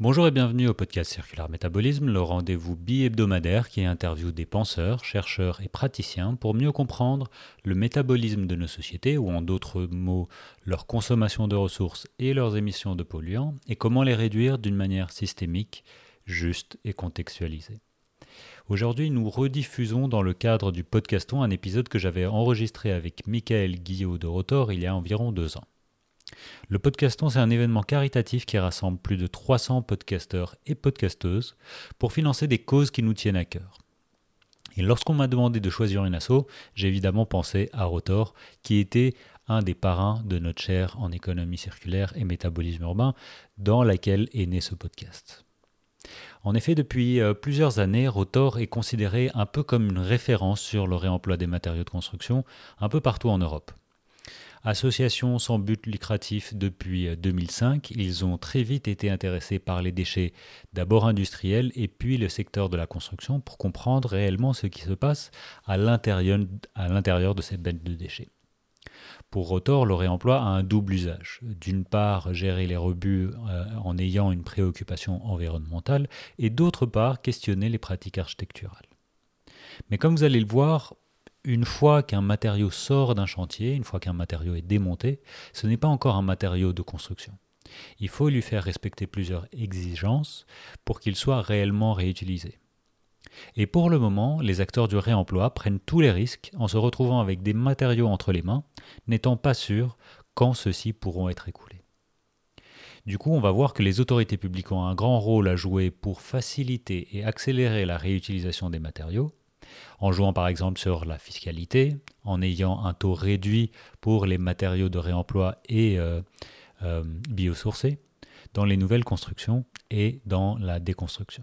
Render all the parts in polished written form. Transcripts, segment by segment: Bonjour et bienvenue au podcast Circular Metabolism, le rendez-vous bi-hebdomadaire qui interviewe des penseurs, chercheurs et praticiens pour mieux comprendre le métabolisme de nos sociétés, ou en d'autres mots, leur consommation de ressources et leurs émissions de polluants, et comment les réduire d'une manière systémique, juste et contextualisée. Aujourd'hui, nous rediffusons dans le cadre du Podcasthon un épisode que j'avais enregistré avec Michaël Ghyoot de Rotor il y a environ 2 ans. Le Podcasthon, c'est un événement caritatif qui rassemble plus de 300 podcasteurs et podcasteuses pour financer des causes qui nous tiennent à cœur. Et lorsqu'on m'a demandé de choisir une asso, j'ai évidemment pensé à Rotor, qui était un des parrains de notre chaire en économie circulaire et métabolisme urbain, dans laquelle est né ce podcast. En effet, depuis plusieurs années, Rotor est considéré un peu comme une référence sur le réemploi des matériaux de construction, un peu partout en Europe. Association sans but lucratif depuis 2005, ils ont très vite été intéressés par les déchets, d'abord industriels et puis le secteur de la construction, pour comprendre réellement ce qui se passe à l'intérieur de ces bêtes de déchets. Pour Rotor, le réemploi a un double usage. D'une part, gérer les rebuts en ayant une préoccupation environnementale, et d'autre part, questionner les pratiques architecturales. Mais comme vous allez le voir, une fois qu'un matériau sort d'un chantier, une fois qu'un matériau est démonté, ce n'est pas encore un matériau de construction. Il faut lui faire respecter plusieurs exigences pour qu'il soit réellement réutilisé. Et pour le moment, les acteurs du réemploi prennent tous les risques en se retrouvant avec des matériaux entre les mains, n'étant pas sûrs quand ceux-ci pourront être écoulés. Du coup, on va voir que les autorités publiques ont un grand rôle à jouer pour faciliter et accélérer la réutilisation des matériaux, en jouant par exemple sur la fiscalité, en ayant un taux réduit pour les matériaux de réemploi et biosourcés, dans les nouvelles constructions et dans la déconstruction.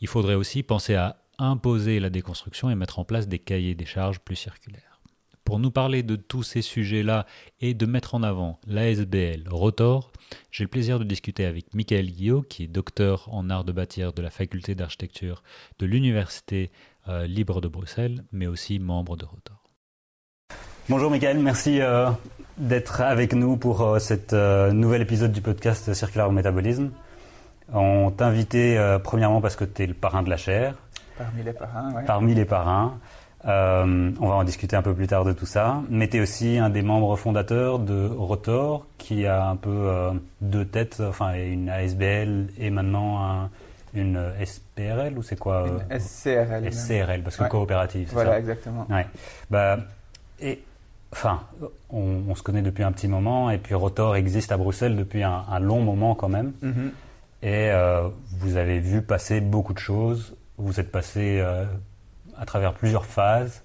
Il faudrait aussi penser à imposer la déconstruction et mettre en place des cahiers des charges plus circulaires. Pour nous parler de tous ces sujets-là et de mettre en avant l'ASBL Rotor, j'ai le plaisir de discuter avec Michaël Ghyoot, qui est docteur en arts de bâtir de la faculté d'architecture de l'Université libre de Bruxelles, mais aussi membre de Rotor. Bonjour Michaël, merci d'être avec nous pour cet nouvel épisode du podcast Circular Métabolisme. On t'a invité premièrement parce que tu es le parrain de la chaire. Parmi les parrains, oui. Parmi les parrains. On va en discuter un peu plus tard de tout ça. Mais tu es aussi un des membres fondateurs de Rotor, qui a un peu deux têtes, enfin une ASBL et maintenant une SPRL, ou c'est quoi? Une SCRL. SCRL, parce que ouais. Coopérative, c'est voilà, ça. Voilà, exactement. Ouais. Bah, et... Enfin, on se connaît depuis un petit moment, et puis Rotor existe à Bruxelles depuis un long moment quand même. Mm-hmm. Et vous avez vu passer beaucoup de choses, vous êtes passé à travers plusieurs phases,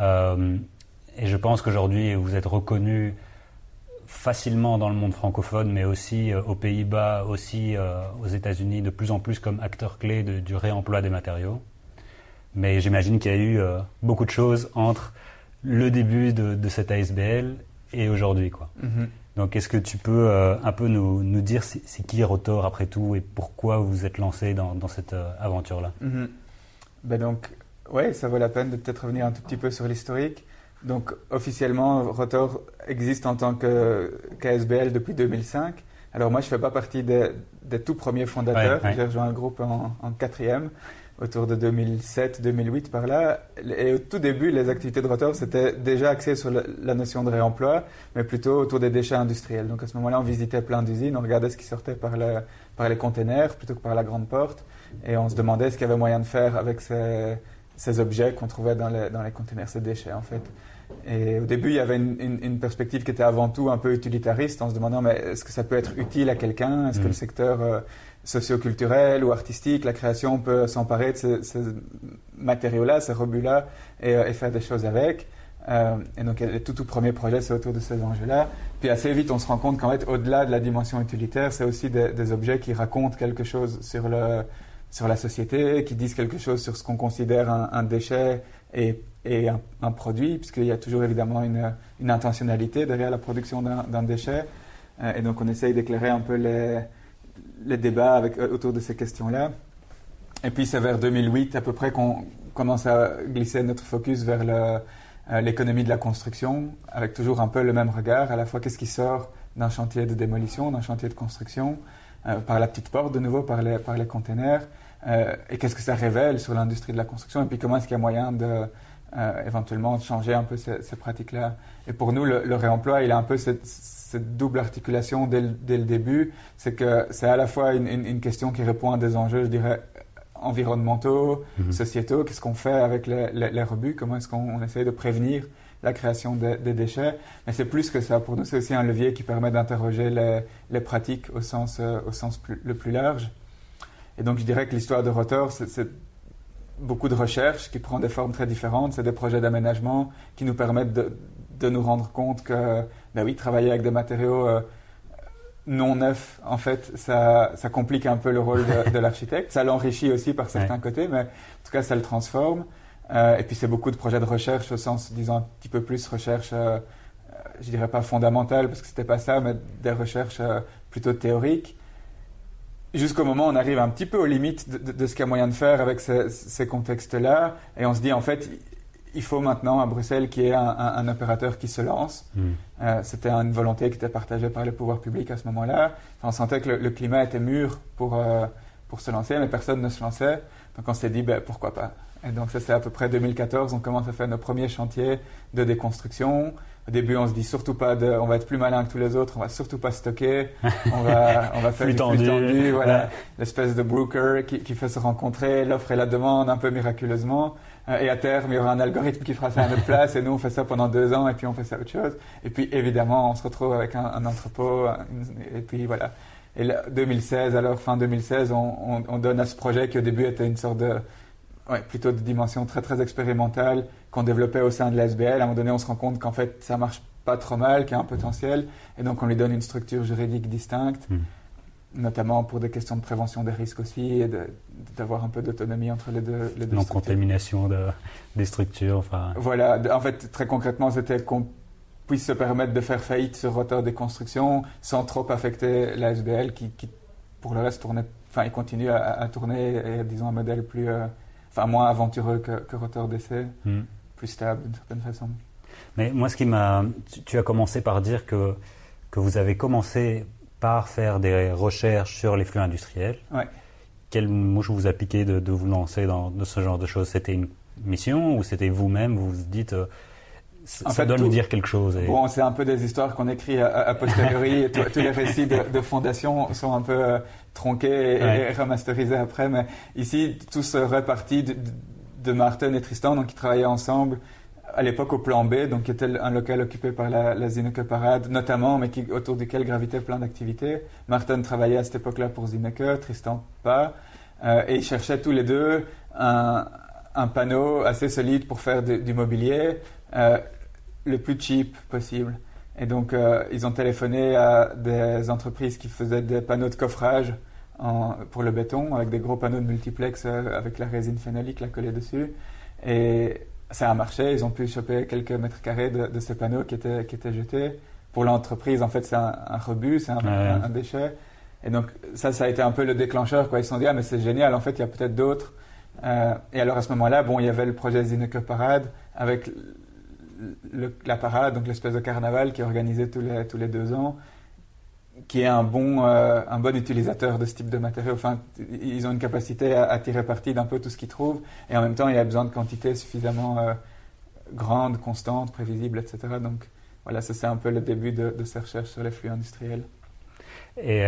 et je pense qu'aujourd'hui vous êtes reconnu facilement dans le monde francophone, mais aussi aux Pays-Bas, aussi aux États-Unis, de plus en plus comme acteur clé du réemploi des matériaux. Mais j'imagine qu'il y a eu beaucoup de choses entre le début de cette ASBL et aujourd'hui, quoi. Mm-hmm. Donc, est-ce que tu peux un peu nous dire c'est qui Rotor après tout et pourquoi vous vous êtes lancé dans cette aventure-là? Mm-hmm. Ben donc, ouais, ça vaut la peine de peut-être revenir un tout petit peu sur l'historique. Donc, officiellement, Rotor existe en tant que KSBL depuis 2005. Alors, moi, je ne fais pas partie des tout premiers fondateurs. Ouais. J'ai rejoint le groupe en 4e, autour de 2007-2008 par là. Et au tout début, les activités de Rotor, c'était déjà axé sur la notion de réemploi, mais plutôt autour des déchets industriels. Donc à ce moment-là, on visitait plein d'usines, on regardait ce qui sortait par les containers plutôt que par la grande porte, et on se demandait ce qu'il y avait moyen de faire avec ces objets qu'on trouvait dans les containers, ces déchets en fait. Et au début, il y avait une perspective qui était avant tout un peu utilitariste, en se demandant mais est-ce que ça peut être utile à quelqu'un? Est-ce que le secteur socio-culturel ou artistique, la création peut s'emparer de ces matériaux-là, ces rebuts-là, et faire des choses avec. Et donc, les tout premiers projets, c'est autour de ces enjeux-là. Puis assez vite, on se rend compte qu'en fait, au-delà de la dimension utilitaire, c'est aussi des objets qui racontent quelque chose sur la société, qui disent quelque chose sur ce qu'on considère un déchet et un produit, puisqu'il y a toujours évidemment une intentionnalité derrière la production d'un déchet. Et donc, on essaye d'éclairer un peu les débats autour de ces questions-là. Et puis, c'est vers 2008 à peu près qu'on commence à glisser notre focus vers l'économie de la construction, avec toujours un peu le même regard, à la fois qu'est-ce qui sort d'un chantier de démolition, d'un chantier de construction, par la petite porte, de nouveau par les containers, et qu'est-ce que ça révèle sur l'industrie de la construction, et puis comment est-ce qu'il y a moyen de éventuellement changer un peu ces pratiques-là. Et pour nous, le réemploi, il a un peu cette double articulation dès le début. C'est que c'est à la fois une question qui répond à des enjeux, je dirais, environnementaux, sociétaux. Qu'est-ce qu'on fait avec les rebuts? Comment est-ce qu'on essaye de prévenir la création des déchets? Mais c'est plus que ça. Pour nous, c'est aussi un levier qui permet d'interroger les pratiques au sens le plus large. Et donc, je dirais que l'histoire de Rotor, c'est beaucoup de recherche qui prend des formes très différentes. C'est des projets d'aménagement qui nous permettent de nous rendre compte que, ben oui, travailler avec des matériaux non neufs, en fait, ça complique un peu le rôle de l'architecte. Ça l'enrichit aussi par certains côtés, mais en tout cas, ça le transforme. Et puis, c'est beaucoup de projets de recherche au sens, disons, un petit peu plus recherche, je dirais pas fondamentale, parce que c'était pas ça, mais des recherches plutôt théoriques. Jusqu'au moment où on arrive un petit peu aux limites de ce qu'il y a moyen de faire avec ces contextes-là. Et on se dit, en fait, il faut maintenant à Bruxelles qu'il y ait un opérateur qui se lance. C'était une volonté qui était partagée par les pouvoirs publics à ce moment-là. On sentait que le climat était mûr pour se lancer, mais personne ne se lançait. Donc on s'est dit, ben, pourquoi pas. Et donc ça, c'est à peu près 2014. On commence à faire nos premiers chantiers de déconstruction. Au début, on se dit surtout pas on va être plus malin que tous les autres, on va surtout pas stocker, on va faire flux tendu, voilà, l'espèce de broker qui fait se rencontrer l'offre et la demande un peu miraculeusement. Et à terme, il y aura un algorithme qui fera ça à notre place et nous, on fait ça pendant 2 ans et puis on fait ça autre chose. Et puis, évidemment, on se retrouve avec un entrepôt et puis voilà. Et là, 2016, alors fin 2016, on donne à ce projet qui au début était une sorte de... plutôt de dimension très très expérimentale qu'on développait au sein de l'ASBL. À un moment donné, on se rend compte qu'en fait, ça marche pas trop mal, qu'il y a un potentiel, et donc on lui donne une structure juridique distincte, notamment pour des questions de prévention des risques aussi, et d'avoir un peu d'autonomie entre les deux non structures. Non-contamination des structures, enfin... Voilà, en fait, très concrètement, c'était qu'on puisse se permettre de faire faillite sur Rotor des constructions sans trop affecter l'ASBL qui pour le reste, tournait, enfin, il continue à tourner, et, disons, un modèle plus... moins aventureux que Rotor d'essai, plus stable d'une certaine façon. Mais moi, ce qui m'a... Tu as commencé par dire que vous avez commencé par faire des recherches sur les flux industriels. Ouais. Quelle mouche vous a piqué de vous lancer dans ce genre de choses? C'était une mission ou c'était vous-même? Vous vous dites... Ça doit nous dire quelque chose. Et... Bon, c'est un peu des histoires qu'on écrit à posteriori. Tous les récits de fondation sont un peu tronqués et remasterisés après. Mais ici, tout serait parti de Martin et Tristan, donc, qui travaillaient ensemble à l'époque au plan B, donc, qui était un local occupé par la Zinneke Parade, notamment, mais autour duquel gravitaient plein d'activités. Martin travaillait à cette époque-là pour Zinneke, Tristan pas. Et ils cherchaient tous les deux un panneau assez solide pour faire du mobilier. Le plus cheap possible. Et donc, ils ont téléphoné à des entreprises qui faisaient des panneaux de coffrage pour le béton, avec des gros panneaux de multiplex avec la résine phénolique, la collée dessus. Et ça a marché. Ils ont pu choper quelques mètres carrés de ces panneaux qui étaient jetés. Pour l'entreprise, en fait, c'est un rebut, c'est un déchet. Et donc, ça a été un peu le déclencheur, quoi. Ils se sont dit, ah, mais c'est génial, en fait, il y a peut-être d'autres. Et alors, à ce moment-là, bon, il y avait le projet Zinneke Parade avec... la parade, donc l'espèce de carnaval qui est organisé tous les 2 ans, qui est un bon utilisateur de ce type de matériaux. Enfin, ils ont une capacité à tirer parti d'un peu tout ce qu'ils trouvent, et en même temps, il y a besoin de quantités suffisamment grandes, constantes, prévisibles, etc. Donc voilà, ça c'est un peu le début de ces recherches sur les flux industriels. Et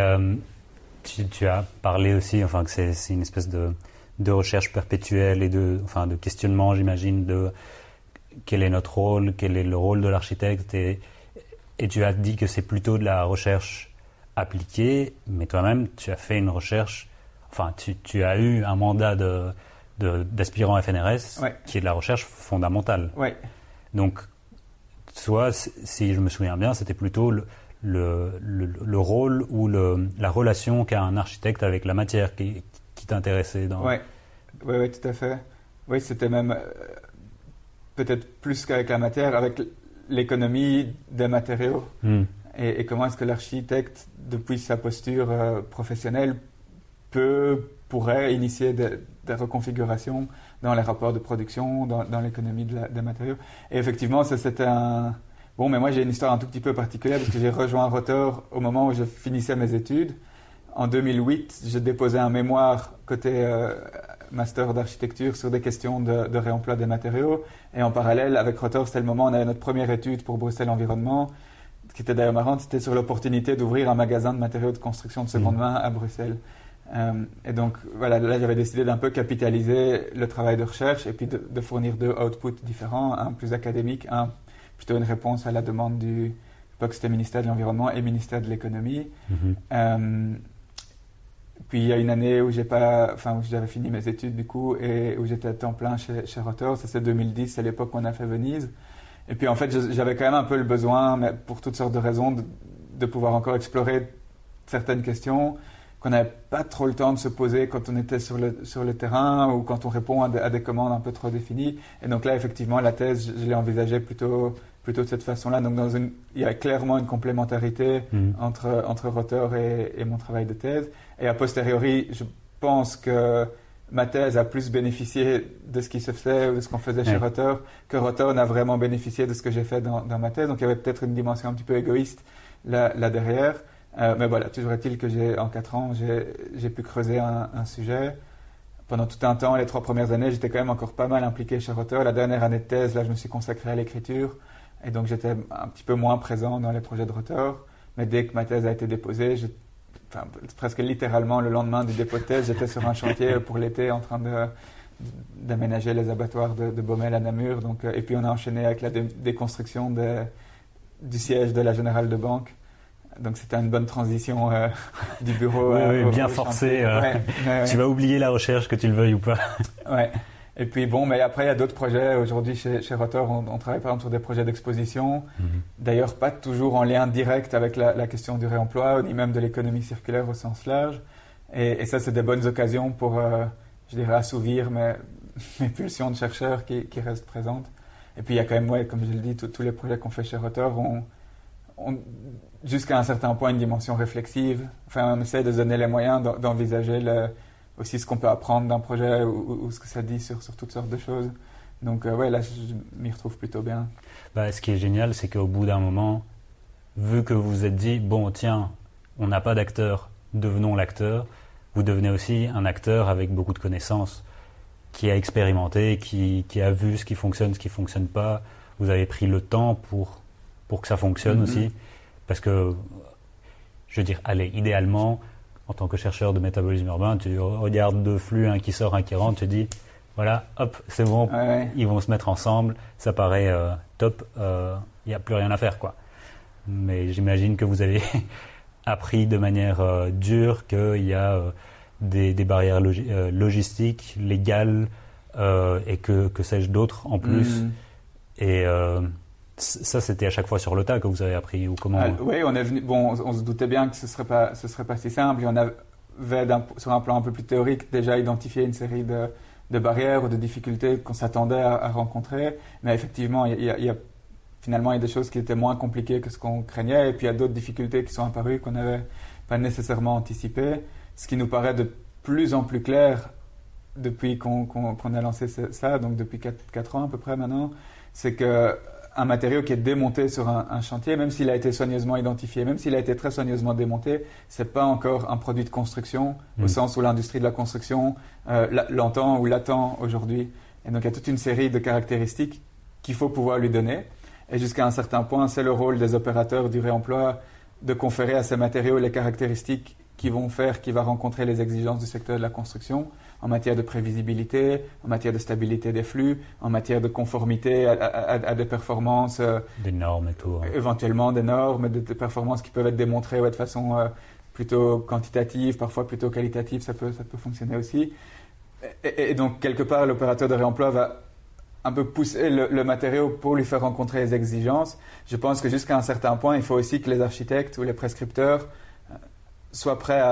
tu as parlé aussi, enfin, que c'est une espèce de recherche perpétuelle et de questionnement, j'imagine, de... Quel est notre rôle? Quel est le rôle de l'architecte? Et tu as dit que c'est plutôt de la recherche appliquée, mais toi-même, tu as fait une recherche... Enfin, tu as eu un mandat d'aspirant FNRS, qui est de la recherche fondamentale. Ouais. Donc, soit, si je me souviens bien, c'était plutôt le rôle ou la relation qu'a un architecte avec la matière qui t'intéressait. Oui, tout à fait. Oui, c'était même... peut-être plus qu'avec la matière, avec l'économie des matériaux. Et comment est-ce que l'architecte, depuis sa posture professionnelle, pourrait initier des reconfigurations dans les rapports de production, dans l'économie des matériaux. Et effectivement, ça c'était un... Bon, mais moi j'ai une histoire un tout petit peu particulière parce que j'ai rejoint Rotor au moment où je finissais mes études. En 2008, j'ai déposé un mémoire côté master d'architecture sur des questions de réemploi des matériaux. Et en parallèle, avec Rotor, c'était le moment où on avait notre première étude pour Bruxelles Environnement, qui était d'ailleurs marrante, c'était sur l'opportunité d'ouvrir un magasin de matériaux de construction de seconde main à Bruxelles. Et donc, voilà, là, j'avais décidé d'un peu capitaliser le travail de recherche et puis de fournir deux outputs différents, un plus académique, un plutôt une réponse à la demande du... que c'était ministère de l'Environnement et ministère de l'Économie. Puis il y a une année où j'avais fini mes études du coup et où j'étais à temps plein chez Rotor. Ça c'est 2010, c'est l'époque où on a fait Venise. Et puis en fait j'avais quand même un peu le besoin, mais pour toutes sortes de raisons, de pouvoir encore explorer certaines questions qu'on n'avait pas trop le temps de se poser quand on était sur le terrain ou quand on répond à des commandes un peu trop définies. Et donc là effectivement la thèse je l'ai envisagée plutôt de cette façon-là. Donc, il y a clairement une complémentarité entre Rotor et mon travail de thèse. Et a posteriori, je pense que ma thèse a plus bénéficié de ce qui se faisait ou de ce qu'on faisait chez Rotor que Rotor n'a vraiment bénéficié de ce que j'ai fait dans ma thèse. Donc, il y avait peut-être une dimension un petit peu égoïste là derrière. Mais voilà, toujours est-il que en 4 ans, j'ai pu creuser un sujet. Pendant tout un temps, les 3 premières années, j'étais quand même encore pas mal impliqué chez Rotor. La dernière année de thèse, là, je me suis consacré à l'écriture. Et donc, j'étais un petit peu moins présent dans les projets de Rotor. Mais dès que ma thèse a été déposée, presque littéralement le lendemain du dépôt de thèse, j'étais sur un chantier pour l'été en train d'aménager les abattoirs de Beaumel à Namur. Donc, et puis, on a enchaîné avec la déconstruction du siège de la Générale de Banque. Donc, c'était une bonne transition du bureau. Oui, bien forcé. Tu vas oublier la recherche, que tu le veuilles ou pas. Ouais. Et puis bon, mais après, il y a d'autres projets. Aujourd'hui, chez Rotor, on travaille par exemple sur des projets d'exposition. D'ailleurs, pas toujours en lien direct avec la question du réemploi, ni même de l'économie circulaire au sens large. Et ça, c'est des bonnes occasions pour, je dirais, assouvir mes pulsions de chercheur qui restent présentes. Et puis, il y a quand même, comme je le dis, tous les projets qu'on fait chez Rotor ont jusqu'à un certain point une dimension réflexive. Enfin, on essaie de donner les moyens d'envisager aussi ce qu'on peut apprendre d'un projet ou ce que ça dit sur toutes sortes de choses. Donc là, je m'y retrouve plutôt bien. Ce qui est génial, c'est qu'au bout d'un moment, vu que vous vous êtes dit, on n'a pas d'acteur, devenons l'acteur, vous devenez aussi un acteur avec beaucoup de connaissances, qui a expérimenté, qui a vu ce qui fonctionne pas. Vous avez pris le temps pour que ça fonctionne aussi. Parce que, je veux dire, idéalement, en tant que chercheur de métabolisme urbain, tu regardes 2 flux, un qui sort, un qui rentre, tu dis, voilà, hop, c'est bon, ils vont se mettre ensemble, ça paraît top, il n'y a plus rien à faire, quoi. Mais j'imagine que vous avez appris de manière dure qu'il y a des barrières logistiques, légales, et que sais-je d'autres en plus. Et... ça, c'était à chaque fois sur le tas que vous avez appris ou comment... Oui, on se doutait bien que ce serait pas si simple. Et on avait, sur un plan un peu plus théorique, déjà identifié une série de barrières ou de difficultés qu'on s'attendait à rencontrer. Mais effectivement, finalement, il y a des choses qui étaient moins compliquées que ce qu'on craignait. Et puis, il y a d'autres difficultés qui sont apparues qu'on n'avait pas nécessairement anticipées. Ce qui nous paraît de plus en plus clair depuis qu'on a lancé ça, donc depuis 4 ans à peu près maintenant, c'est que... un matériau qui est démonté sur un chantier, même s'il a été soigneusement identifié, même s'il a été très soigneusement démonté, ce n'est pas encore un produit de construction, au sens où l'industrie de la construction l'entend ou l'attend aujourd'hui. Et donc, il y a toute une série de caractéristiques qu'il faut pouvoir lui donner. Et jusqu'à un certain point, c'est le rôle des opérateurs du réemploi de conférer à ces matériaux les caractéristiques qui va rencontrer les exigences du secteur de la construction en matière de prévisibilité, en matière de stabilité des flux, en matière de conformité à des performances... des normes et tout. Éventuellement des normes, des performances qui peuvent être démontrées de façon plutôt quantitative, parfois plutôt qualitative, ça peut fonctionner aussi. Et donc, quelque part, l'opérateur de réemploi va un peu pousser le matériau pour lui faire rencontrer les exigences. Je pense que jusqu'à un certain point, il faut aussi que les architectes ou les prescripteurs soient prêts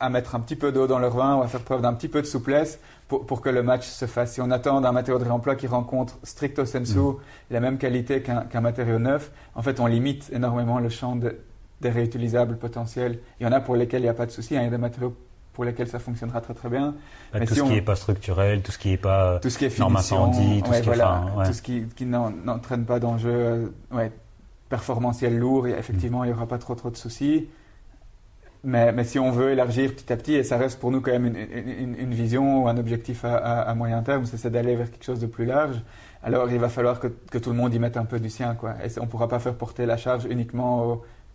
à mettre un petit peu d'eau dans leur vin ou à faire preuve d'un petit peu de souplesse pour que le match se fasse. Si on attend d'un matériau de réemploi qui rencontre stricto sensu la même qualité qu'un matériau neuf, en fait, on limite énormément le champ des réutilisables potentiels. Il y en a pour lesquels il n'y a pas de souci, hein, il y a des matériaux pour lesquels ça fonctionnera très très bien. Mais tout ce qui n'est pas structurel, tout ce qui n'est pas norme incendie, tout ce qui est tout ce qui n'entraîne pas d'enjeu performantiel lourd, et effectivement, il n'y aura pas trop de soucis. Mais si on veut élargir petit à petit, et ça reste pour nous quand même une vision ou un objectif à moyen terme, c'est d'aller vers quelque chose de plus large. Alors il va falloir que tout le monde y mette un peu du sien, quoi. Et on ne pourra pas faire porter la charge uniquement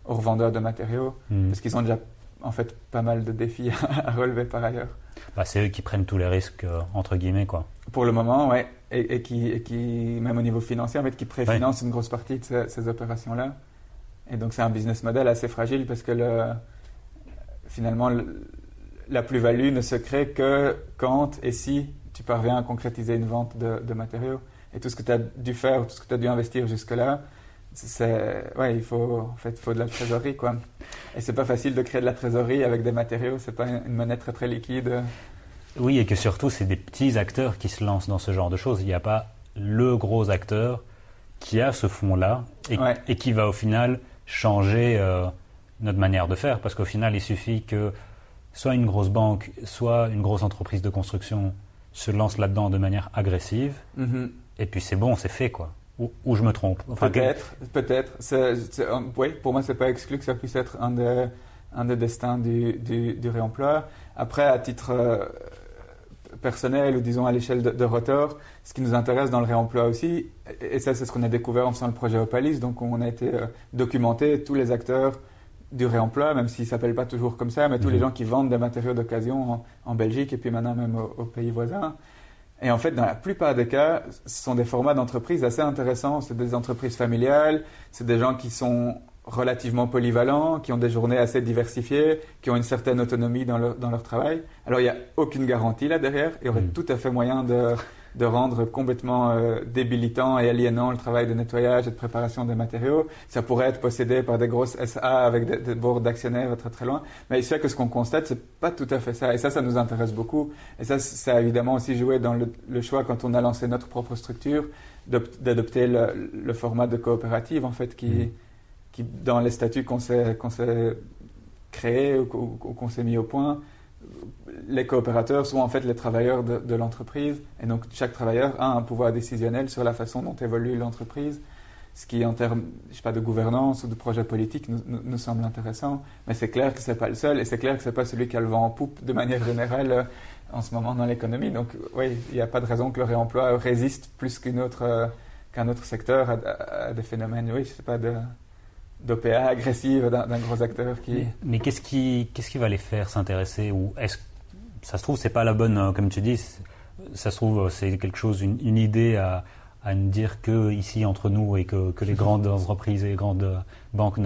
aux revendeurs de matériaux, parce qu'ils ont déjà en fait pas mal de défis à relever par ailleurs. Bah, c'est eux qui prennent tous les risques, entre guillemets, quoi. Pour le moment, oui. Et qui, même au niveau financier, en fait, qui préfinance une grosse partie de ces opérations-là. Et donc c'est un business model assez fragile parce que finalement, la plus-value ne se crée que quand et si tu parviens à concrétiser une vente de matériaux. Et tout ce que tu as dû faire, tout ce que tu as dû investir jusque-là, il faut de la trésorerie, quoi. Et c'est pas facile de créer de la trésorerie avec des matériaux, c'est pas une monnaie très très liquide. Oui, et que surtout, c'est des petits acteurs qui se lancent dans ce genre de choses. Il n'y a pas le gros acteur qui a ce fonds-là et qui va au final changer notre manière de faire, parce qu'au final, il suffit que soit une grosse banque, soit une grosse entreprise de construction se lance là-dedans de manière agressive, et puis c'est bon, c'est fait, quoi. Ou je me trompe. Enfin, peut-être. Oui, pour moi, c'est pas exclu que ça puisse être un des destins du réemploi. Après, à titre personnel, ou disons à l'échelle de Rotor, ce qui nous intéresse dans le réemploi aussi, et ça, c'est ce qu'on a découvert en faisant le projet Opalis, donc on a été documenté, tous les acteurs du réemploi, même s'ils ne s'appellent pas toujours comme ça, mais tous les gens qui vendent des matériaux d'occasion en Belgique et puis maintenant même aux pays voisins. Et en fait, dans la plupart des cas, ce sont des formats d'entreprises assez intéressants. C'est des entreprises familiales, c'est des gens qui sont relativement polyvalents, qui ont des journées assez diversifiées, qui ont une certaine autonomie dans leur travail. Alors, il n'y a aucune garantie là derrière. Il y aurait tout à fait moyen de rendre complètement débilitant et aliénant le travail de nettoyage et de préparation des matériaux. Ça pourrait être possédé par des grosses SA avec des boards d'actionnaires très très loin. Mais il se fait que ce qu'on constate, c'est pas tout à fait ça. Et ça nous intéresse beaucoup. Et ça a évidemment aussi joué dans le choix quand on a lancé notre propre structure d'adopter le format de coopérative, en fait, qui dans les statuts qu'on s'est créés ou qu'on s'est mis au point, les coopérateurs sont en fait les travailleurs de l'entreprise, et donc chaque travailleur a un pouvoir décisionnel sur la façon dont évolue l'entreprise, ce qui en termes de gouvernance ou de projet politique nous semble intéressant, mais c'est clair que c'est pas le seul, et c'est clair que c'est pas celui qui a le vent en poupe de manière générale en ce moment dans l'économie. Donc oui, il n'y a pas de raison que le réemploi résiste plus qu'un autre secteur à des phénomènes, d'OPA agressive d'un gros acteur qui... Mais qu'est-ce qui va les faire s'intéresser, ou est-ce, ça se trouve c'est pas la bonne, comme tu dis, ça se trouve c'est quelque chose, une idée à ne dire que ici entre nous, et que les grandes entreprises et les grandes banques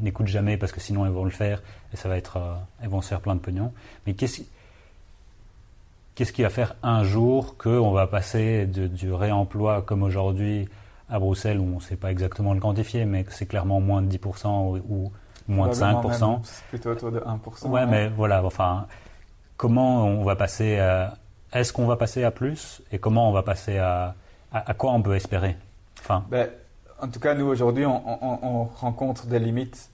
n'écoutent jamais, parce que sinon elles vont le faire et ça va être, elles vont se faire plein de pognon. Mais qu'est-ce qui va faire un jour qu'on va passer du réemploi comme aujourd'hui à Bruxelles, où on ne sait pas exactement le quantifier, mais c'est clairement moins de 10% ou moins de 5%. Même, c'est plutôt autour de 1%. Ouais, mais voilà, enfin, comment on va passer à... Est-ce qu'on va passer à plus, et comment on va passer à quoi on peut espérer, enfin... En tout cas, nous, aujourd'hui, on rencontre des limites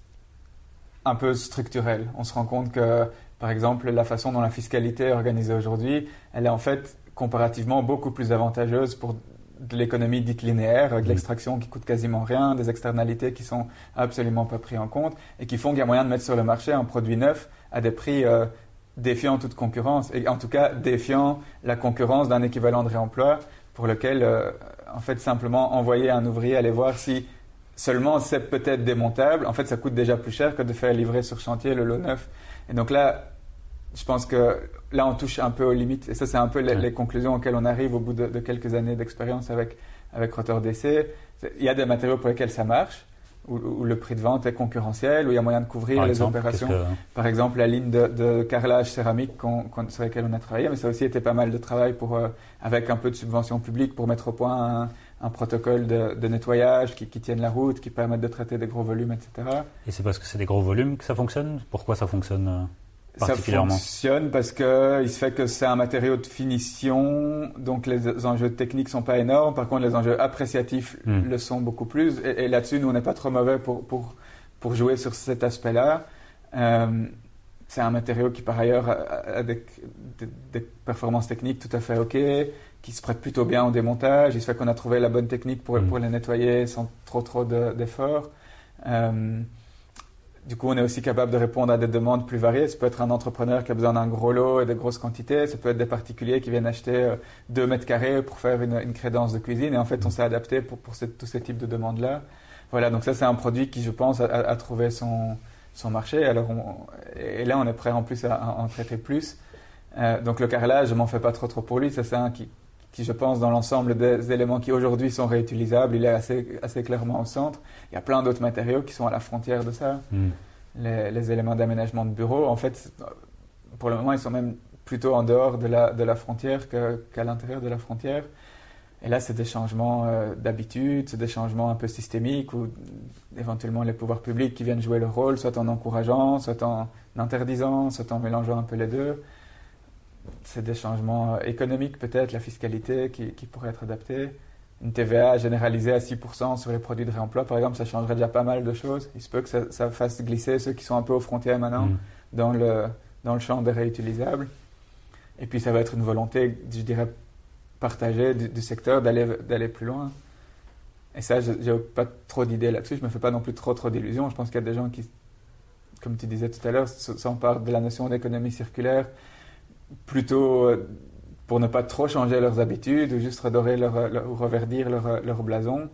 un peu structurelles. On se rend compte que, par exemple, la façon dont la fiscalité est organisée aujourd'hui, elle est en fait comparativement beaucoup plus avantageuse pour de l'économie dite linéaire, de l'extraction qui coûte quasiment rien, des externalités qui sont absolument pas prises en compte, et qui font qu'il y a moyen de mettre sur le marché un produit neuf à des prix défiant toute concurrence, et en tout cas défiant la concurrence d'un équivalent de réemploi, pour lequel en fait simplement envoyer un ouvrier aller voir si seulement c'est peut-être démontable, en fait ça coûte déjà plus cher que de faire livrer sur chantier le lot neuf. Et donc là, je pense que là, on touche un peu aux limites. Et ça, c'est un peu les conclusions auxquelles on arrive au bout de quelques années d'expérience avec Rotor DC. Il y a des matériaux pour lesquels ça marche, où le prix de vente est concurrentiel, où il y a moyen de couvrir les opérations. Par exemple, la ligne de carrelage céramique sur laquelle on a travaillé. Mais ça aussi était pas mal de travail avec un peu de subvention publique pour mettre au point un protocole de nettoyage qui tienne la route, qui permette de traiter des gros volumes, etc. Et c'est parce que c'est des gros volumes que ça fonctionne ? Pourquoi ça fonctionne Ça fonctionne parce qu'il se fait que c'est un matériau de finition, donc les enjeux techniques ne sont pas énormes. Par contre, les enjeux appréciatifs le sont beaucoup plus. Et là-dessus, nous, on n'est pas trop mauvais pour jouer sur cet aspect-là. C'est un matériau qui, par ailleurs, a des performances techniques tout à fait OK, qui se prête plutôt bien au démontage. Il se fait qu'on a trouvé la bonne technique pour les nettoyer sans trop d'efforts. Du coup, on est aussi capable de répondre à des demandes plus variées. Ça peut être un entrepreneur qui a besoin d'un gros lot et de grosses quantités. Ça peut être des particuliers qui viennent acheter 2 mètres carrés pour faire une crédence de cuisine. Et en fait, on s'est adapté pour tous ces types de demandes-là. Voilà, donc ça, c'est un produit qui, je pense, a trouvé son marché. Alors et là, on est prêt en plus à en traiter plus. Donc le carrelage, je ne m'en fais pas trop pour lui. Ça, c'est un qui, je pense, dans l'ensemble des éléments qui aujourd'hui sont réutilisables, il est assez clairement au centre. Il y a plein d'autres matériaux qui sont à la frontière de ça. Mmh. Les éléments d'aménagement de bureau, en fait, pour le moment, ils sont même plutôt en dehors de la frontière qu'à l'intérieur de la frontière. Et là, c'est des changements d'habitude, c'est des changements un peu systémiques où éventuellement les pouvoirs publics qui viennent jouer leur rôle, soit en encourageant, soit en interdisant, soit en mélangeant un peu les deux. C'est des changements économiques peut-être, la fiscalité qui pourrait être adaptée. Une TVA généralisée à 6% sur les produits de réemploi, par exemple, ça changerait déjà pas mal de choses. Il se peut que ça fasse glisser ceux qui sont un peu aux frontières maintenant dans le champ des réutilisables. Et puis ça va être une volonté, je dirais, partagée du secteur d'aller plus loin. Et ça, je n'ai pas trop d'idées là-dessus. Je ne me fais pas non plus trop d'illusions. Je pense qu'il y a des gens qui, comme tu disais tout à l'heure, s'emparent de la notion d'économie circulaire plutôt pour ne pas trop changer leurs habitudes ou juste redorer ou reverdir leur blason.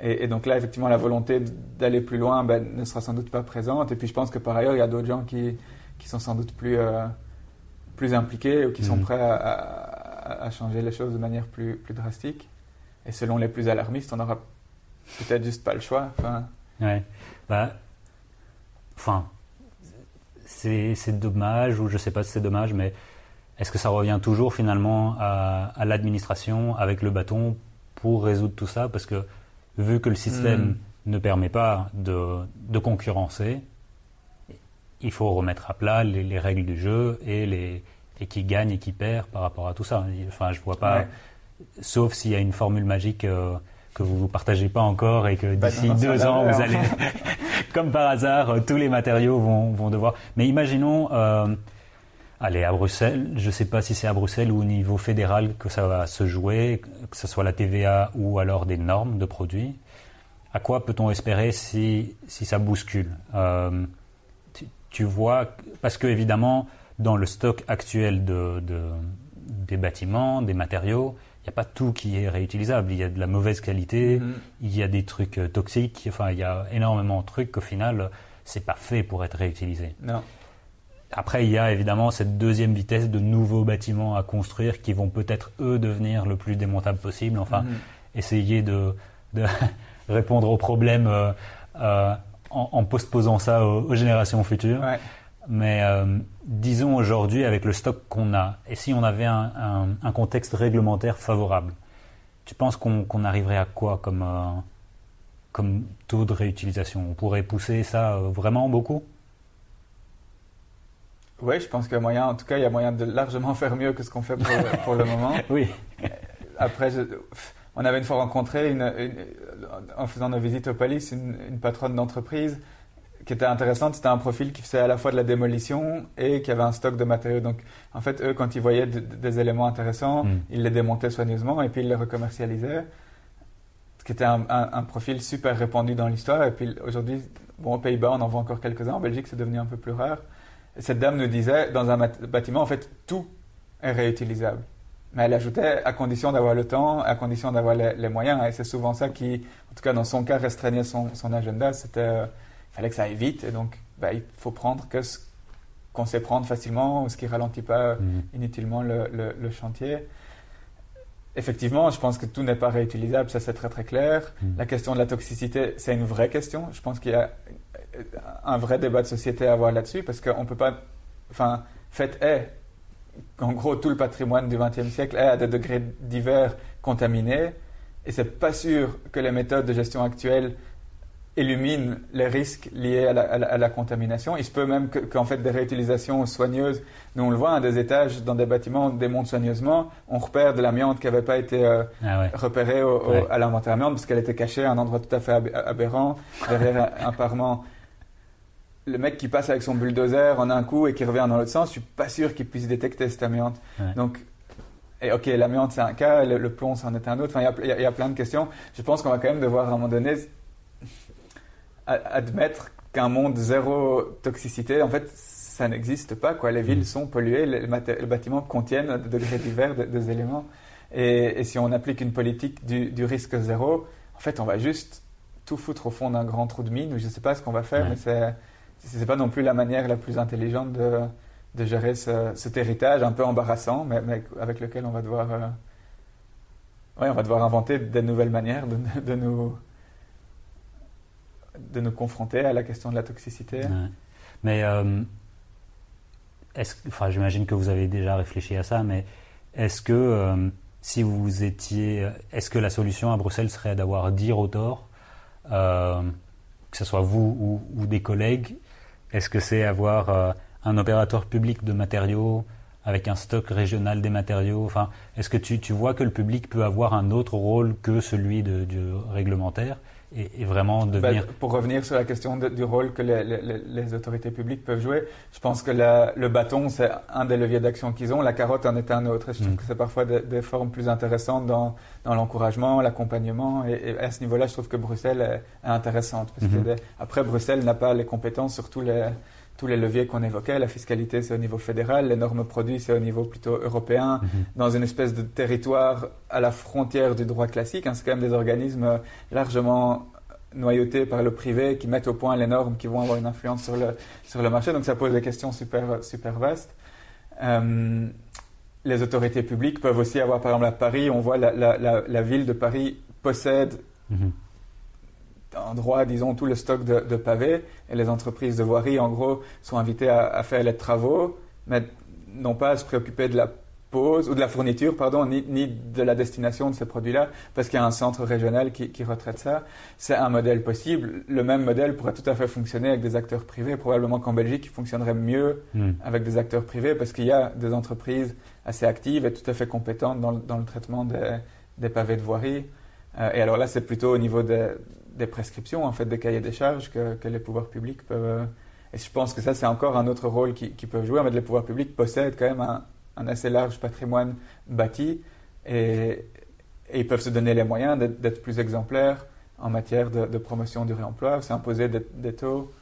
Et donc là, effectivement, la volonté d'aller plus loin ne sera sans doute pas présente. Et puis je pense que par ailleurs, il y a d'autres gens qui sont sans doute plus impliqués ou qui sont prêts à changer les choses de manière plus drastique. Et selon les plus alarmistes, on n'aura peut-être juste pas le choix. C'est dommage, ou je ne sais pas si c'est dommage, mais est-ce que ça revient toujours finalement à l'administration avec le bâton pour résoudre tout ça? Parce que vu que le système ne permet pas de concurrencer, il faut remettre à plat les règles du jeu et qui gagne et qui perd par rapport à tout ça. Enfin, je vois pas, sauf s'il y a une formule magique que vous ne partagez pas encore et que d'ici 2 ans, vous allez, comme par hasard, tous les matériaux vont devoir... Mais imaginons... Allez, à Bruxelles, je ne sais pas si c'est à Bruxelles ou au niveau fédéral que ça va se jouer, que ce soit la TVA ou alors des normes de produits. À quoi peut-on espérer si ça bouscule? Tu vois, parce que évidemment, dans le stock actuel des bâtiments, des matériaux, il n'y a pas tout qui est réutilisable. Il y a de la mauvaise qualité, il y a des trucs toxiques, enfin, il y a énormément de trucs qu'au final, ce n'est pas fait pour être réutilisé. Non. Après, il y a évidemment cette deuxième vitesse de nouveaux bâtiments à construire qui vont peut-être, eux, devenir le plus démontable possible. Enfin, essayer de répondre aux problèmes en postposant ça aux générations futures. Ouais. Mais disons aujourd'hui, avec le stock qu'on a, et si on avait un contexte réglementaire favorable, tu penses qu'on arriverait à quoi comme taux de réutilisation? On pourrait pousser ça vraiment beaucoup? Oui, je pense qu'il y a moyen, en tout cas, il y a moyen de largement faire mieux que ce qu'on fait pour le moment. Oui. Après, on avait une fois rencontré, en faisant nos visites au Palis, une patronne d'entreprise qui était intéressante. C'était un profil qui faisait à la fois de la démolition et qui avait un stock de matériaux. Donc, en fait, eux, quand ils voyaient des éléments intéressants, ils les démontaient soigneusement et puis ils les recommercialisaient. Ce qui était un profil super répandu dans l'histoire. Et puis aujourd'hui, bon, aux Pays-Bas, on en voit encore quelques-uns. En Belgique, c'est devenu un peu plus rare. Cette dame nous disait, dans un bâtiment, en fait, tout est réutilisable. Mais elle ajoutait, à condition d'avoir le temps, à condition d'avoir les moyens. Et c'est souvent ça qui, en tout cas dans son cas, restreignait son agenda. C'était, il fallait que ça aille vite. Et donc, il faut prendre que ce qu'on sait prendre facilement, ou ce qui ne ralentit pas inutilement le chantier. Effectivement, je pense que tout n'est pas réutilisable. Ça, c'est très, très clair. La question de la toxicité, c'est une vraie question. Je pense qu'il y a un vrai débat de société à avoir là-dessus, parce qu'on ne peut pas... Enfin, fait est qu'en gros, tout le patrimoine du XXe siècle est à des degrés divers contaminés, et ce n'est pas sûr que les méthodes de gestion actuelles éliminent les risques liés à la contamination. Il se peut même qu'en fait, des réutilisations soigneuses, nous on le voit, des étages dans des bâtiments, on démonte soigneusement, on repère de l'amiante qui n'avait pas été repérée à l'inventaire amiante, parce qu'elle était cachée à un endroit tout à fait aberrant, derrière un parement. Le mec qui passe avec son bulldozer en un coup et qui revient dans l'autre sens, je ne suis pas sûr qu'il puisse détecter cette amiante. Ouais. Donc, et ok, l'amiante c'est un cas, le plomb c'en est un autre. Enfin, il y a plein de questions. Je pense qu'on va quand même devoir à un moment donné admettre qu'un monde zéro toxicité, en fait, ça n'existe pas, quoi. Les villes sont polluées, les bâtiments contiennent à des degrés divers des éléments. Et si on applique une politique du risque zéro, en fait, on va juste tout foutre au fond d'un grand trou de mine, ou je ne sais pas ce qu'on va faire, mais c'est pas non plus la manière la plus intelligente de gérer cet héritage un peu embarrassant, mais avec lequel on va devoir... on va devoir inventer des nouvelles manières de nous confronter à la question de la toxicité. Ouais. Mais j'imagine que vous avez déjà réfléchi à ça, mais est-ce que si vous étiez, est-ce que la solution à Bruxelles serait d'avoir 10 rotors, que ce soit vous ou des collègues? Est-ce que c'est avoir un opérateur public de matériaux avec un stock régional des matériaux? Enfin, est-ce que tu vois que le public peut avoir un autre rôle que celui du réglementaire et vraiment devenir... Pour revenir sur la question du rôle que les autorités publiques peuvent jouer, je pense que le bâton, c'est un des leviers d'action qu'ils ont, la carotte en est un autre. Et je trouve que c'est parfois des formes plus intéressantes dans l'encouragement, l'accompagnement. Et à ce niveau-là, je trouve que Bruxelles est intéressante. Parce que après, Bruxelles n'a pas les compétences sur tous les leviers qu'on évoquait. La fiscalité, c'est au niveau fédéral. Les normes produits, c'est au niveau plutôt européen, dans une espèce de territoire à la frontière du droit classique. Hein. C'est quand même des organismes largement noyautés par le privé qui mettent au point les normes qui vont avoir une influence sur le marché. Donc, ça pose des questions super, super vastes. Les autorités publiques peuvent aussi avoir, par exemple, à Paris, on voit la ville de Paris possède... en droit, disons, tout le stock de pavés, et les entreprises de voirie, en gros, sont invitées à faire les travaux, mais n'ont pas à se préoccuper de la pose ou de la fourniture, ni de la destination de ces produits-là, parce qu'il y a un centre régional qui retraite ça. C'est un modèle possible. Le même modèle pourrait tout à fait fonctionner avec des acteurs privés. Probablement qu'en Belgique, il fonctionnerait mieux avec des acteurs privés, parce qu'il y a des entreprises assez actives et tout à fait compétentes dans le traitement des pavés de voirie. Et alors là, c'est plutôt au niveau des prescriptions, en fait, des cahiers des charges que les pouvoirs publics peuvent... Et je pense que ça, c'est encore un autre rôle qu'ils peuvent jouer. En fait, les pouvoirs publics possèdent quand même un assez large patrimoine bâti et ils peuvent se donner les moyens d'être plus exemplaires en matière de promotion du réemploi, s'imposer des taux.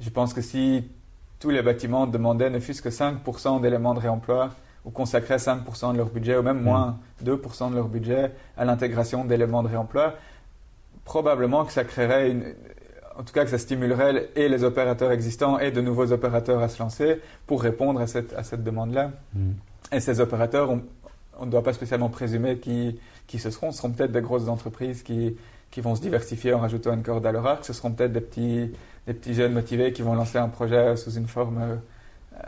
Je pense que si tous les bâtiments demandaient ne fût-ce que 5% d'éléments de réemploi ou consacraient 5% de leur budget, ou même moins 2% de leur budget à l'intégration d'éléments de réemploi, probablement que ça créerait en tout cas que ça stimulerait et les opérateurs existants et de nouveaux opérateurs à se lancer pour répondre à cette demande-là. Et ces opérateurs, on ne doit pas spécialement présumer qui ce seront. Ce seront peut-être des grosses entreprises qui vont se diversifier en rajoutant une corde à leur arc. Ce seront peut-être des petits jeunes motivés qui vont lancer un projet sous une forme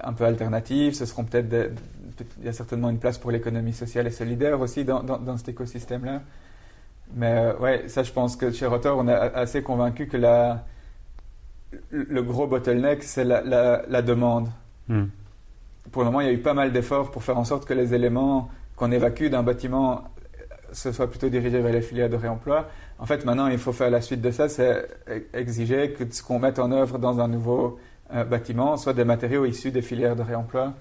un peu alternative. Ce seront peut-être il y a certainement une place pour l'économie sociale et solidaire aussi dans cet écosystème-là. Mais ça, je pense que chez Rotor, on est assez convaincu que le gros bottleneck, c'est la demande. Pour le moment, il y a eu pas mal d'efforts pour faire en sorte que les éléments qu'on évacue d'un bâtiment se soient plutôt dirigés vers les filières de réemploi. En fait, maintenant, il faut faire la suite de ça, c'est exiger que ce qu'on mette en œuvre dans un nouveau bâtiment soit des matériaux issus des filières de réemploi.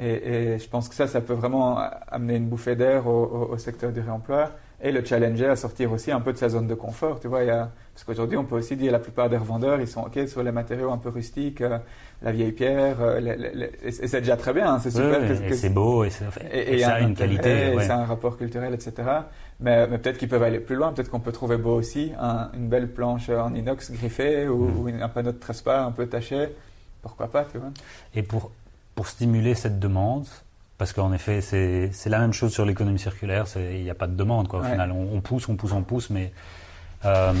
Et je pense que ça peut vraiment amener une bouffée d'air au secteur du réemploi. Et le challenger à sortir aussi un peu de sa zone de confort, tu vois, parce qu'aujourd'hui on peut aussi dire la plupart des revendeurs ils sont ok sur les matériaux un peu rustiques, la vieille pierre, et c'est déjà très bien, hein, c'est super, et c'est beau, et ça a une qualité, et ça a un rapport culturel, etc. Mais peut-être qu'ils peuvent aller plus loin, peut-être qu'on peut trouver beau aussi une belle planche en inox griffée ou un panneau de trespa un peu taché, pourquoi pas, tu vois. Et pour stimuler cette demande. Parce qu'en effet, c'est la même chose sur l'économie circulaire. Il n'y a pas de demande, quoi. Au final, on pousse, mais comment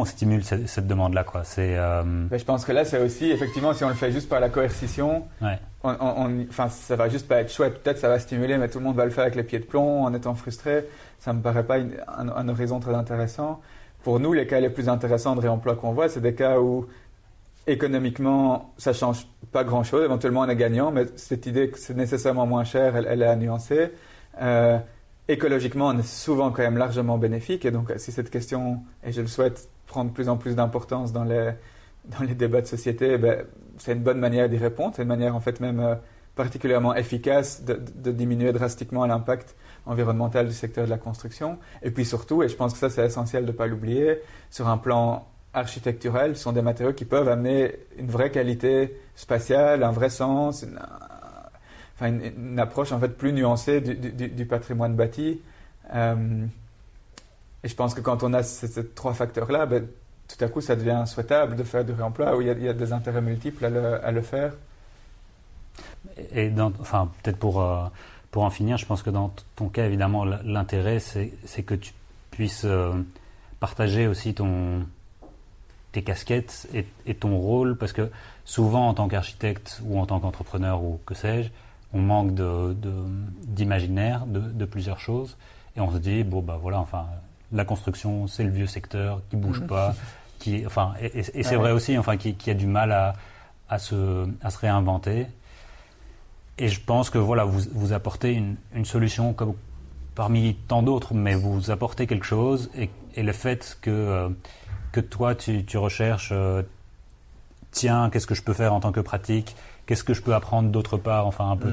on stimule cette demande-là, quoi. Je pense que là, c'est aussi effectivement, si on le fait juste par la coercition, ça va juste pas être chouette. Peut-être ça va stimuler, mais tout le monde va le faire avec les pieds de plomb, en étant frustré. Ça me paraît pas un horizon très intéressant. Pour nous, les cas les plus intéressants de réemploi qu'on voit, c'est des cas où économiquement, ça ne change pas grand-chose. Éventuellement, on est gagnant, mais cette idée que c'est nécessairement moins cher, elle est à nuancer. Écologiquement, on est souvent quand même largement bénéfique. Et donc, si cette question, et je le souhaite, prend de plus en plus d'importance dans les débats de société, c'est une bonne manière d'y répondre. C'est une manière, en fait, même particulièrement efficace de diminuer drastiquement l'impact environnemental du secteur de la construction. Et puis surtout, et je pense que ça c'est essentiel de ne pas l'oublier, sur un plan architectural, ce sont des matériaux qui peuvent amener une vraie qualité spatiale, un vrai sens, une approche en fait plus nuancée du patrimoine bâti. Et je pense que quand on a ces trois facteurs-là, ben, tout à coup ça devient souhaitable de faire du réemploi où il y a des intérêts multiples à le faire. Et peut-être pour en finir, je pense que dans ton cas, évidemment, l'intérêt, c'est que tu puisses partager aussi tes casquettes et ton rôle, parce que souvent, en tant qu'architecte ou en tant qu'entrepreneur ou que sais-je, on manque d'imaginaire de plusieurs choses, et on se dit, la construction, c'est le vieux secteur qui bouge pas, et c'est vrai aussi, qui a du mal à se réinventer. Et je pense que vous apportez une solution comme parmi tant d'autres, mais vous apportez quelque chose, et le fait que toi tu recherches, qu'est-ce que je peux faire en tant que pratique, qu'est-ce que je peux apprendre d'autre part, un peu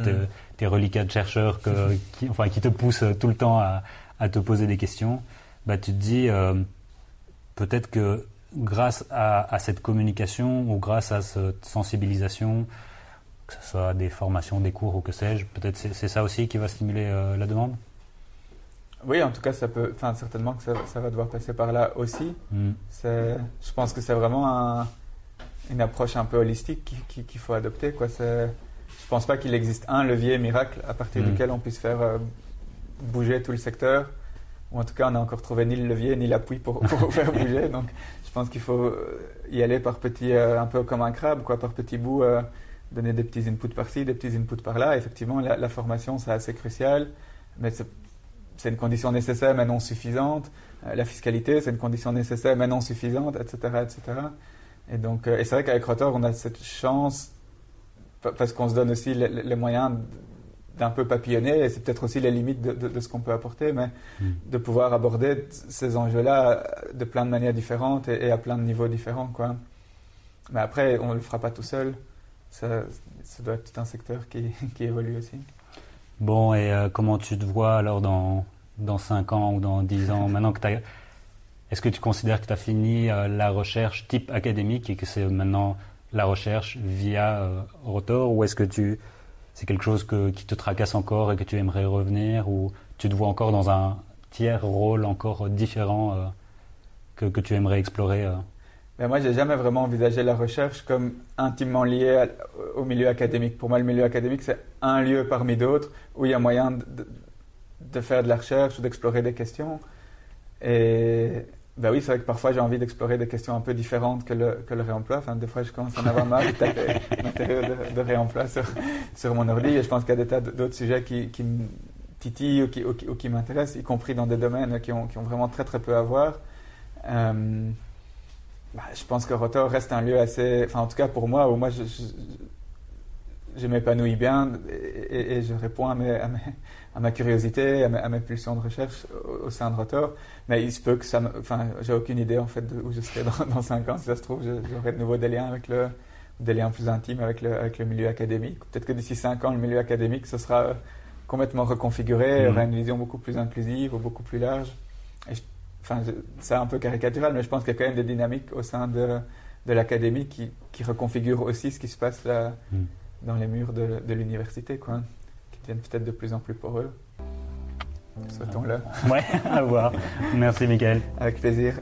tes reliquats de chercheurs qui te poussent tout le temps à te poser des questions, bah tu te dis peut-être que grâce à cette communication ou grâce à cette sensibilisation, que ce soit des formations, des cours ou que sais-je, peut-être c'est ça aussi qui va stimuler la demande. Oui, en tout cas, ça peut, certainement que ça va devoir passer par là aussi. Je pense que c'est vraiment une approche un peu holistique qu'il faut adopter, quoi. Je pense pas qu'il existe un levier miracle à partir duquel on puisse faire bouger tout le secteur, ou en tout cas, on n'a encore trouvé ni le levier ni l'appui pour faire bouger. Donc, je pense qu'il faut y aller par petits, un peu comme un crabe, quoi, par petits bouts. Donner des petits inputs par-ci, des petits inputs par-là. Effectivement, la formation, c'est assez crucial, mais c'est une condition nécessaire, mais non suffisante. La fiscalité, c'est une condition nécessaire, mais non suffisante, etc., etc. Et donc, et c'est vrai qu'avec Rotor, on a cette chance, parce qu'on se donne aussi les moyens d'un peu papillonner, et c'est peut-être aussi les limites de ce qu'on peut apporter, mais de pouvoir aborder ces enjeux-là de plein de manières différentes et à plein de niveaux différents, quoi. Mais après, on ne le fera pas tout seul. Ça doit être tout un secteur qui évolue aussi. Bon, et comment tu te vois alors dans 5 ans ou dans 10 ans, maintenant que est-ce que tu considères que tu as fini la recherche type académique et que c'est maintenant la recherche via Rotor, ou est-ce que c'est quelque chose qui te tracasse encore et que tu aimerais revenir, ou tu te vois encore dans un tiers rôle encore différent que tu aimerais explorer Ben moi, j'ai jamais vraiment envisagé la recherche comme intimement liée au milieu académique. Pour moi, le milieu académique, c'est un lieu parmi d'autres où il y a moyen de faire de la recherche ou d'explorer des questions. Et ben oui, c'est vrai que parfois, j'ai envie d'explorer des questions un peu différentes que le réemploi. Enfin, des fois, je commence à en avoir marre de taper l'intérieur de réemploi sur mon ordi. Et je pense qu'il y a des tas d'autres sujets qui me titillent ou qui m'intéressent, y compris dans des domaines qui ont vraiment très, très peu à voir. Je pense que Rotor reste un lieu assez... Enfin, en tout cas pour moi, où moi je m'épanouis bien et je réponds à ma curiosité, à mes pulsions de recherche au sein de Rotor. Mais il se peut que ça... j'ai aucune idée en fait où je serai dans 5 ans. Si ça se trouve, j'aurai de nouveau des liens des liens plus intimes avec le milieu académique. Peut-être que d'ici 5 ans, le milieu académique, ce sera complètement reconfiguré, aura une vision beaucoup plus inclusive ou beaucoup plus large. Et c'est un peu caricatural, mais je pense qu'il y a quand même des dynamiques au sein de l'académie qui reconfigurent aussi ce qui se passe là, dans les murs de l'université, quoi, qui deviennent peut-être de plus en plus poreux. Souhaitons-le. Ouais, à voir. Merci, Michaël. Avec plaisir.